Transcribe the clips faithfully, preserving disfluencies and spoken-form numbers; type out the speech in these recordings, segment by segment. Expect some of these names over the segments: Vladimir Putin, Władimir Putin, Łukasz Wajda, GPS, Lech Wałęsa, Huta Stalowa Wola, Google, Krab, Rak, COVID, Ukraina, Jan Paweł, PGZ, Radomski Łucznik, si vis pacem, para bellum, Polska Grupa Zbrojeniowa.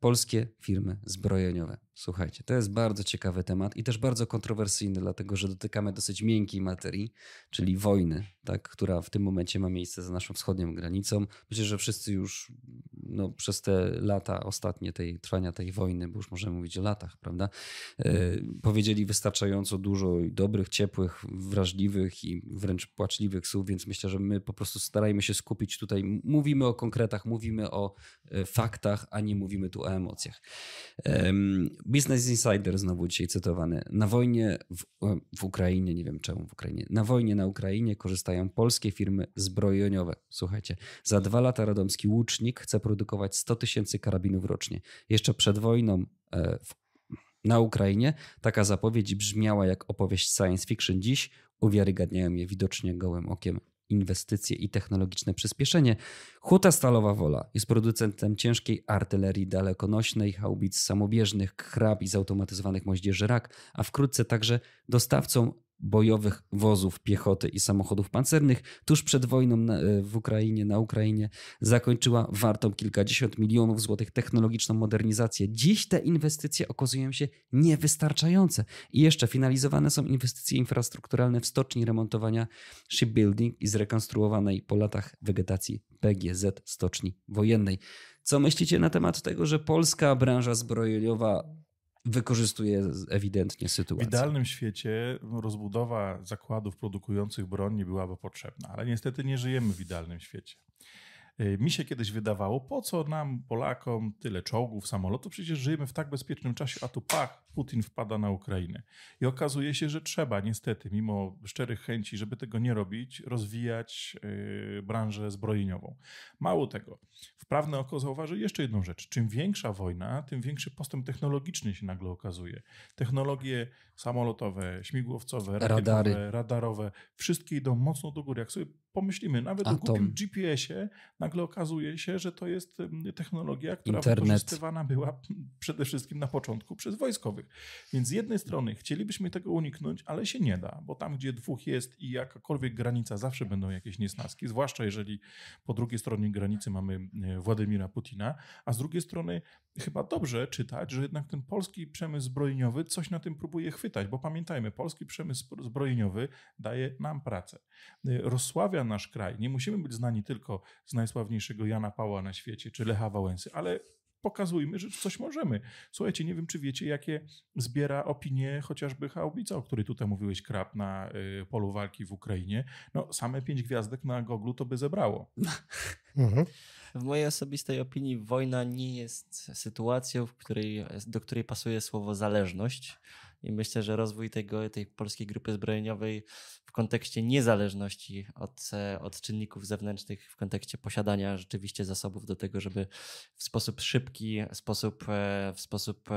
Polskie firmy zbrojeniowe. Słuchajcie, to jest bardzo ciekawy temat i też bardzo kontrowersyjny, dlatego że dotykamy dosyć miękkiej materii, czyli wojny, tak, która w tym momencie ma miejsce za naszą wschodnią granicą. Myślę, że wszyscy już no, przez te lata ostatnie tej, trwania tej wojny, bo już możemy mówić o latach, prawda, e, powiedzieli wystarczająco dużo i dobrych, ciepłych, wrażliwych i wręcz płaczliwych słów, więc myślę, że my po prostu starajmy się skupić tutaj. Mówimy o konkretach, mówimy o e, faktach, a nie mówimy tu o emocjach. E, Business Insider znowu dzisiaj cytowany. Na wojnie w, w Ukrainie, nie wiem czemu w Ukrainie, na wojnie na Ukrainie korzystają polskie firmy zbrojeniowe. Słuchajcie, za dwa lata Radomski Łucznik chce produkować sto tysięcy karabinów rocznie. Jeszcze przed wojną e, w, na Ukrainie taka zapowiedź brzmiała jak opowieść science fiction. Dziś uwiarygadniają je widocznie gołym okiem inwestycje i technologiczne przyspieszenie. Huta Stalowa Wola jest producentem ciężkiej artylerii dalekonośnej, haubic samobieżnych, Krab i zautomatyzowanych moździerzy Rak, a wkrótce także dostawcą bojowych wozów piechoty i samochodów pancernych. Tuż przed wojną na, w Ukrainie, na Ukrainie zakończyła wartą kilkadziesiąt milionów złotych technologiczną modernizację. Dziś te inwestycje okazują się niewystarczające. I jeszcze finalizowane są inwestycje infrastrukturalne w stoczni remontowania shipbuilding i zrekonstruowanej po latach wegetacji P G Z stoczni wojennej. Co myślicie na temat tego, że polska branża zbrojeniowa wykorzystuje ewidentnie sytuację? W idealnym świecie rozbudowa zakładów produkujących broń nie byłaby potrzebna, ale niestety nie żyjemy w idealnym świecie. Mi się kiedyś wydawało, po co nam, Polakom, tyle czołgów, samolotów, przecież żyjemy w tak bezpiecznym czasie, a tu pach, Putin wpada na Ukrainę. I okazuje się, że trzeba niestety, mimo szczerych chęci, żeby tego nie robić, rozwijać yy, branżę zbrojeniową. Mało tego, wprawne oko zauważy jeszcze jedną rzecz. Czym większa wojna, tym większy postęp technologiczny się nagle okazuje. Technologie samolotowe, śmigłowcowe, rakietowe, radary, radarowe, wszystkie idą mocno do góry. Jak sobie pomyślimy, nawet Atom. o głupim G P S ie nagle okazuje się, że to jest technologia, która Internet. wykorzystywana była przede wszystkim na początku przez wojskowych. Więc z jednej strony chcielibyśmy tego uniknąć, ale się nie da, bo tam gdzie dwóch jest i jakakolwiek granica, zawsze będą jakieś niesnaski, zwłaszcza jeżeli po drugiej stronie granicy mamy Władimira Putina, a z drugiej strony chyba dobrze czytać, że jednak ten polski przemysł zbrojeniowy coś na tym próbuje chwytać, bo pamiętajmy, polski przemysł zbrojeniowy daje nam pracę. Rozsławia nasz kraj. Nie musimy być znani tylko z najsławniejszego Jana Pawła na świecie czy Lecha Wałęsy, ale pokazujmy, że coś możemy. Słuchajcie, nie wiem, czy wiecie, jakie zbiera opinie chociażby haubica, o której tutaj mówiłeś, Krab, na y, polu walki w Ukrainie. No, same pięć gwiazdek na Google'u to by zebrało. Mhm. W mojej osobistej opinii wojna nie jest sytuacją, w której, do której pasuje słowo zależność. I myślę, że rozwój tego, tej polskiej grupy zbrojeniowej w kontekście niezależności od, od czynników zewnętrznych, w kontekście posiadania rzeczywiście zasobów do tego, żeby w sposób szybki, w sposób, w sposób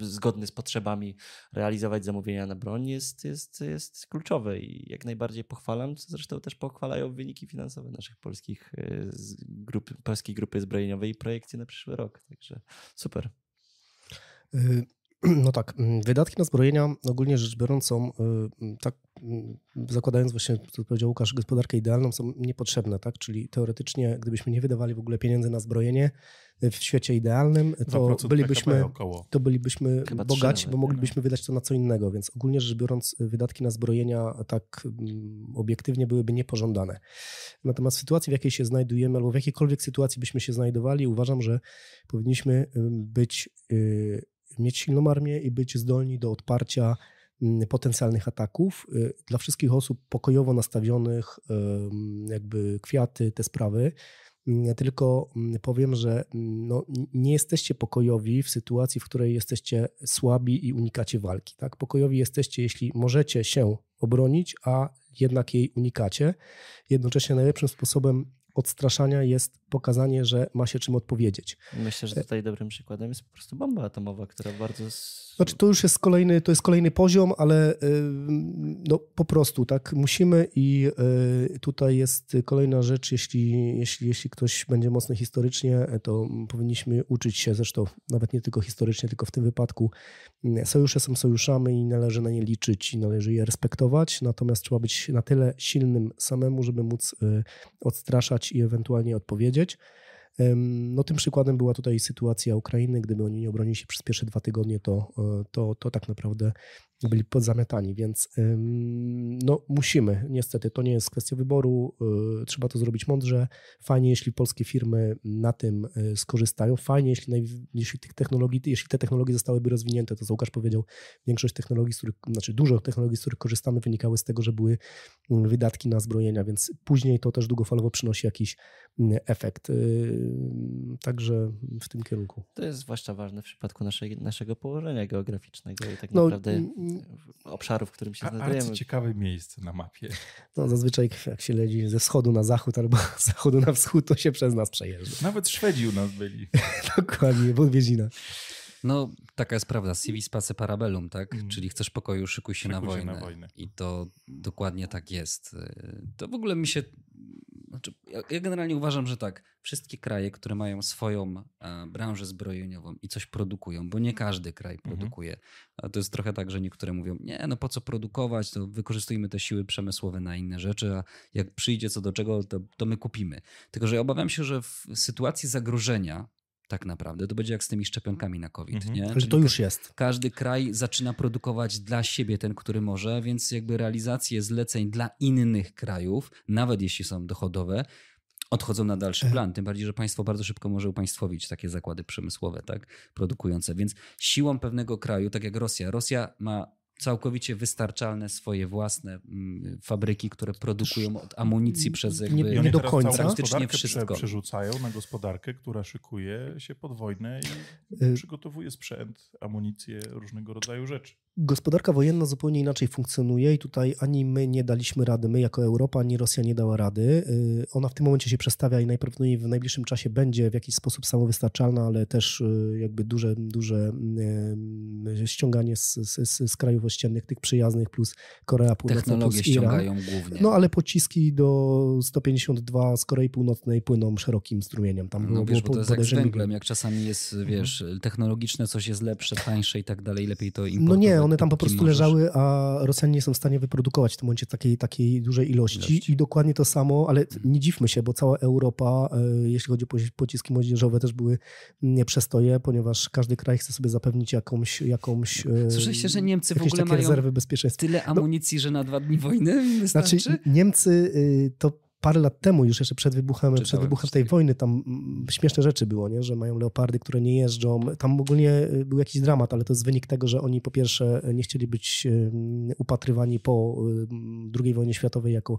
zgodny z potrzebami realizować zamówienia na broń jest, jest, jest kluczowy i jak najbardziej pochwalam, co zresztą też pochwalają wyniki finansowe naszych polskich grup, polskiej grupy zbrojeniowej i projekcje na przyszły rok. Także super. Y- No tak, wydatki na zbrojenia ogólnie rzecz biorąc są, tak zakładając właśnie, co powiedział Łukasz, gospodarkę idealną, są niepotrzebne, tak? Czyli teoretycznie, gdybyśmy nie wydawali w ogóle pieniędzy na zbrojenie w świecie idealnym, to bylibyśmy, to bylibyśmy bogaci, bo moglibyśmy wydać to na co innego, więc ogólnie rzecz biorąc wydatki na zbrojenia tak obiektywnie byłyby niepożądane. Natomiast w sytuacji, w jakiej się znajdujemy, albo w jakiejkolwiek sytuacji byśmy się znajdowali, uważam, że powinniśmy być... mieć silną armię i być zdolni do odparcia potencjalnych ataków. Dla wszystkich osób pokojowo nastawionych, jakby kwiaty, te sprawy. Ja tylko powiem, że no, nie jesteście pokojowi w sytuacji, w której jesteście słabi i unikacie walki. Tak? Pokojowi jesteście, jeśli możecie się obronić, a jednak jej unikacie. Jednocześnie najlepszym sposobem odstraszania jest pokazanie, że ma się czym odpowiedzieć. Myślę, że tutaj dobrym przykładem jest po prostu bomba atomowa, która bardzo... Znaczy to już jest kolejny, to jest kolejny poziom, ale no, po prostu tak musimy i tutaj jest kolejna rzecz, jeśli, jeśli, jeśli ktoś będzie mocny historycznie, to powinniśmy uczyć się, zresztą nawet nie tylko historycznie, tylko w tym wypadku sojusze są sojuszami i należy na nie liczyć i należy je respektować, natomiast trzeba być na tyle silnym samemu, żeby móc odstraszać i ewentualnie odpowiedzieć. No tym przykładem była tutaj sytuacja Ukrainy. Gdyby oni nie obronili się przez pierwsze dwa tygodnie, to, to, to tak naprawdę byli podzamiatani, więc no musimy. Niestety to nie jest kwestia wyboru. Trzeba to zrobić mądrze. Fajnie, jeśli polskie firmy na tym skorzystają. Fajnie, jeśli, jeśli, tych technologii, jeśli te technologie zostałyby rozwinięte, to co Łukasz powiedział, większość technologii, z których, znaczy dużo technologii, z których korzystamy, wynikały z tego, że były wydatki na zbrojenia, więc później to też długofalowo przynosi jakiś efekt. Także w tym kierunku. To jest zwłaszcza ważne w przypadku naszej, naszego położenia geograficznego i tak no, naprawdę obszaru, w którym się a, znajdujemy. Bardzo ciekawe miejsce na mapie. No, zazwyczaj jak się leci ze wschodu na zachód albo z zachodu na wschód, to się przez nas przejeżdża. Nawet Szwedzi u nas byli. Dokładnie, w odwiedzinach. No, taka jest prawda. Si vis pacem, para bellum, tak? Mm. Czyli chcesz pokoju, szykuj się, szykuj na, wojnę. się na wojnę. I to dokładnie tak jest. To w ogóle mi się... Znaczy, ja generalnie uważam, że tak, wszystkie kraje, które mają swoją branżę zbrojeniową i coś produkują, bo nie każdy kraj produkuje. Mhm. To jest trochę tak, że niektóre mówią, nie, no po co produkować, to wykorzystujmy te siły przemysłowe na inne rzeczy, a jak przyjdzie co do czego, to, to my kupimy. Tylko że ja obawiam się, że w sytuacji zagrożenia tak naprawdę to będzie jak z tymi szczepionkami na COVID. Mhm. Nie? Czyli to już jest. Każdy kraj zaczyna produkować dla siebie ten, który może, więc jakby realizacje zleceń dla innych krajów, nawet jeśli są dochodowe, odchodzą na dalszy plan. Tym bardziej, że państwo bardzo szybko może upaństwowić takie zakłady przemysłowe, tak, produkujące. Więc siłą pewnego kraju, tak jak Rosja, Rosja ma całkowicie wystarczalne swoje własne m, fabryki, które produkują od amunicji przez jakby... Nie, nie do końca. Praktycznie wszystko. Przerzucają na gospodarkę, która szykuje się pod wojnę i y- przygotowuje sprzęt, amunicję, różnego rodzaju rzeczy. Gospodarka wojenna zupełnie inaczej funkcjonuje i tutaj ani my nie daliśmy rady, my jako Europa, ani Rosja nie dała rady. Ona w tym momencie się przestawia i najprawdopodobniej w najbliższym czasie będzie w jakiś sposób samowystarczalna, ale też jakby duże, duże ściąganie z, z, z krajów ościennych, tych przyjaznych, plus Korea Północna, technologie plus Iran. Ściągają głównie. No ale pociski do sto pięćdziesiąt dwa z Korei Północnej płyną szerokim strumieniem. Tam no było, wiesz, było bo to jest jak z węglem, jak czasami jest, wiesz, technologiczne coś jest lepsze, tańsze i tak dalej, lepiej to importować. No nie, one tam po prostu leżały, a Rosjanie nie są w stanie wyprodukować w tym momencie takiej, takiej dużej ilości. ilości. I dokładnie to samo, ale nie dziwmy się, bo cała Europa, jeśli chodzi o pociski moździerzowe, też były nieprzestoje, ponieważ każdy kraj chce sobie zapewnić jakąś... jakąś Słyszeliście, że Niemcy w ogóle mają rezerwy bezpieczeństwa. Tyle amunicji, no, że na dwa dni wojny wystarczy? Znaczy Niemcy to... Parę lat temu, już jeszcze przed wybuchem, przed wybuchem tej wojny, tam śmieszne rzeczy było, nie? Że mają leopardy, które nie jeżdżą. Tam ogólnie był jakiś dramat, ale to jest wynik tego, że oni po pierwsze nie chcieli być upatrywani po drugiej wojnie światowej jako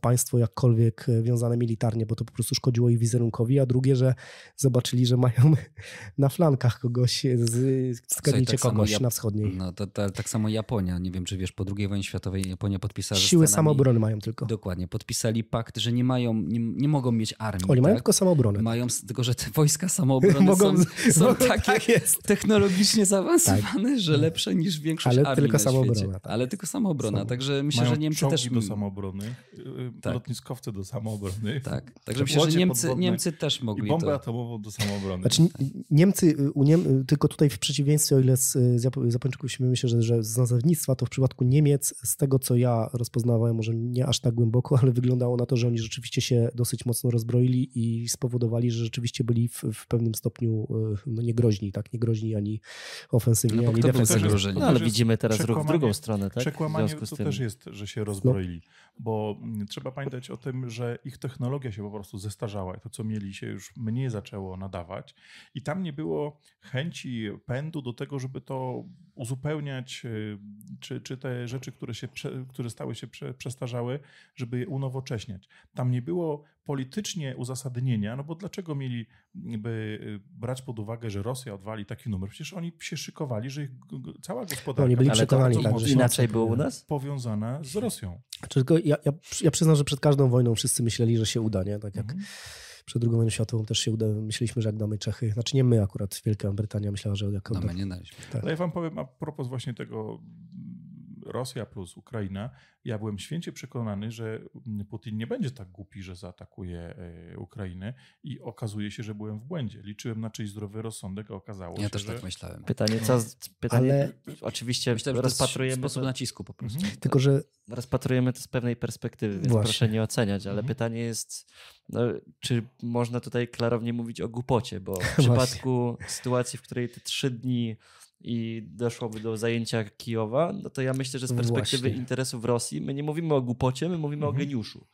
państwo jakkolwiek wiązane militarnie, bo to po prostu szkodziło ich wizerunkowi, a drugie, że zobaczyli, że mają na flankach kogoś, zgadnijcie tak kogoś Jap- na wschodniej. No to, to, tak samo Japonia, nie wiem czy wiesz, po drugiej wojnie światowej Japonia podpisała... Siły samoobrony mają tylko. Dokładnie, podpisali pakt, że nie mają, nie, nie mogą mieć armii. Oni tak? mają tylko samoobronę. Mają, tylko że te wojska samoobrony mogą, są, są mogą, takie tak jest. technologicznie zaawansowane, tak. że lepsze niż większość ale armii tylko na świecie. Tak. Ale tylko samoobrona. Samo. Także myślę, mają że Niemcy też... do samoobrony, tak. lotniskowce do samoobrony. Tak. Także myślę, że Niemcy, Niemcy też mogli i bombę to... atomową do samoobrony. Znaczy, Niemcy, u Niem... tylko tutaj w przeciwieństwie, o ile z, z Japończyków się myślę, że, że z nazewnictwa, to w przypadku Niemiec, z tego co ja rozpoznawałem, może nie aż tak głęboko, ale wyglądało na to, że oni rzeczywiście się dosyć mocno rozbroili i spowodowali, że rzeczywiście byli w, w pewnym stopniu no, niegroźni, tak? Niegroźni ani ofensywnie, no, ani defensywnie. No, ale widzimy teraz ruch w drugą stronę. Tak? Przekłamanie to też jest, że się rozbroili, no. bo trzeba pamiętać o tym, że ich technologia się po prostu zestarzała i to, co mieli, się już mniej zaczęło nadawać i tam nie było chęci, pędu do tego, żeby to uzupełniać, czy, czy te rzeczy, które, się, które stały się prze, przestarzały, żeby je unowocześniać. Tam nie było politycznie uzasadnienia, no bo dlaczego mieliby brać pod uwagę, że Rosja odwali taki numer? Przecież oni się szykowali, że ich cała gospodarka... No, oni byli przekonani, tak, że inaczej było u nas? Powiązana z Rosją. Tylko ja, ja, ja przyznam, że przed każdą wojną wszyscy myśleli, że się uda, nie? Tak jak... Mhm. Przed drugą wojną światową też się uda. Myśleliśmy, że jak damy Czechy. Znaczy nie my akurat, Wielka Brytania myślała, że jak... No my nie daliśmy. Tak. Ale ja wam powiem a propos właśnie tego Rosja plus Ukraina, ja byłem święcie przekonany, że Putin nie będzie tak głupi, że zaatakuje Ukrainę i okazuje się, że byłem w błędzie. Liczyłem na czyjś zdrowy rozsądek, a okazało ja się, Ja też tak że... myślałem. Pytanie, co... Pytanie, ale... Oczywiście myślałem, że rozpatrujemy... sposób to... nacisku po prostu. Mhm. Tylko, że... Rozpatrujemy to z pewnej perspektywy, więc Właśnie. proszę nie oceniać, ale mhm. pytanie jest... No, czy można tutaj klarownie mówić o głupocie, bo w przypadku sytuacji, w której te trzy dni i doszłoby do zajęcia Kijowa, no to ja myślę, że z perspektywy Właśnie. interesów Rosji my nie mówimy o głupocie, my mówimy mhm. o geniuszu.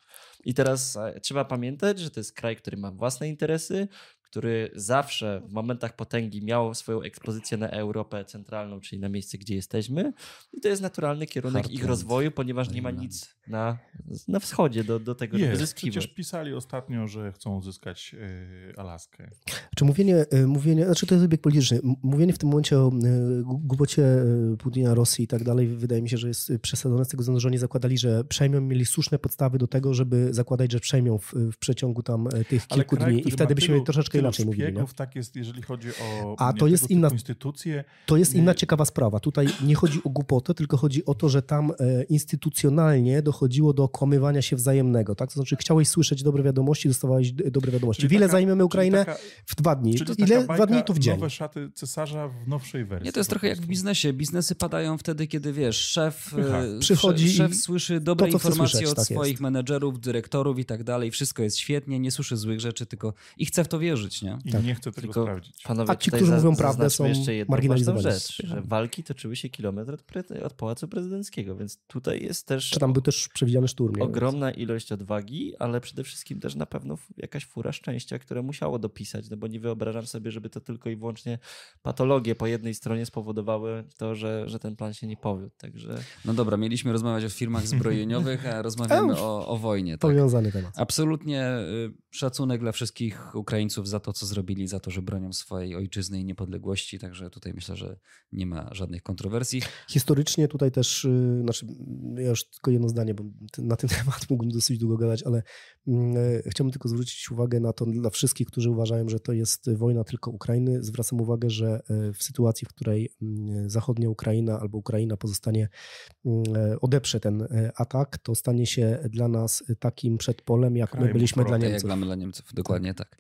I teraz trzeba pamiętać, że to jest kraj, który ma własne interesy, który zawsze w momentach potęgi miał swoją ekspozycję na Europę Centralną, czyli na miejsce, gdzie jesteśmy. I to jest naturalny kierunek Hard ich rozwoju, ponieważ nie ma nic na, na wschodzie do, do tego, żeby zyskiwać. Przecież pisali ostatnio, że chcą uzyskać yy, Alaskę. Czy mówienie, mówienie, znaczy to jest obieg polityczny, mówienie w tym momencie o głupocie Putina, Rosji i tak dalej, wydaje mi się, że jest przesadzone z tego względu, że oni zakładali, że przejmią, mieli słuszne podstawy do tego, żeby zakładać, że przejmią w, w przeciągu tam tych kilku kraj, dni i wtedy byśmy tylu... troszeczkę inaczej mówili, tak jest, jeżeli chodzi o A to jest inna instytucje. To jest inna ciekawa sprawa. Tutaj nie chodzi o głupotę, tylko chodzi o to, że tam instytucjonalnie dochodziło do okłamywania się wzajemnego. Tak? To znaczy chciałeś słyszeć dobre wiadomości, dostawałeś dobre wiadomości. Czyli ile taka, zajmiemy Ukrainę? Taka, w dwa dni. Czyli ile? Taka bajka, dwa dni to w dzień. Nowe szaty cesarza w nowszej wersji. Nie, to jest trochę jak w biznesie. Biznesy padają wtedy, kiedy wiesz, szef przychodzi, szef słyszy dobre to, informacje słyszeć, od tak swoich jest. menedżerów, dyrektorów i tak dalej. Wszystko jest świetnie, nie słyszy złych rzeczy, tylko i chce w to wierzyć. Żyć, nie? I tak. nie chcę tego Tylko sprawdzić. Panowie, a ci, którzy mówią prawdę, są marginalizowani. Rzecz, że walki toczyły się kilometr od Pałacu Prezydenckiego, więc tutaj jest też... Czy tam był też przewidziany szturm. Ogromna więc. ilość odwagi, ale przede wszystkim też na pewno jakaś fura szczęścia, które musiało dopisać, no bo nie wyobrażam sobie, żeby to tylko i wyłącznie patologie po jednej stronie spowodowały to, że, że ten plan się nie powiódł. Także... No dobra, mieliśmy rozmawiać o firmach zbrojeniowych, a rozmawiamy o, o wojnie. Tak? Powiązany temat. Absolutnie szacunek dla wszystkich Ukraińców za to, co zrobili, za to, że bronią swojej ojczyzny i niepodległości. Także tutaj myślę, że nie ma żadnych kontrowersji. Historycznie tutaj też, znaczy ja już tylko jedno zdanie, bo na ten temat mógłbym dosyć długo gadać, ale chciałbym tylko zwrócić uwagę na to dla wszystkich, którzy uważają, że to jest wojna tylko Ukrainy. Zwracam uwagę, że w sytuacji, w której zachodnia Ukraina albo Ukraina pozostanie, odeprze ten atak, to stanie się dla nas takim przedpolem, jak Kraj my byliśmy dla Niemców. Jak dla Niemców. Dokładnie tak.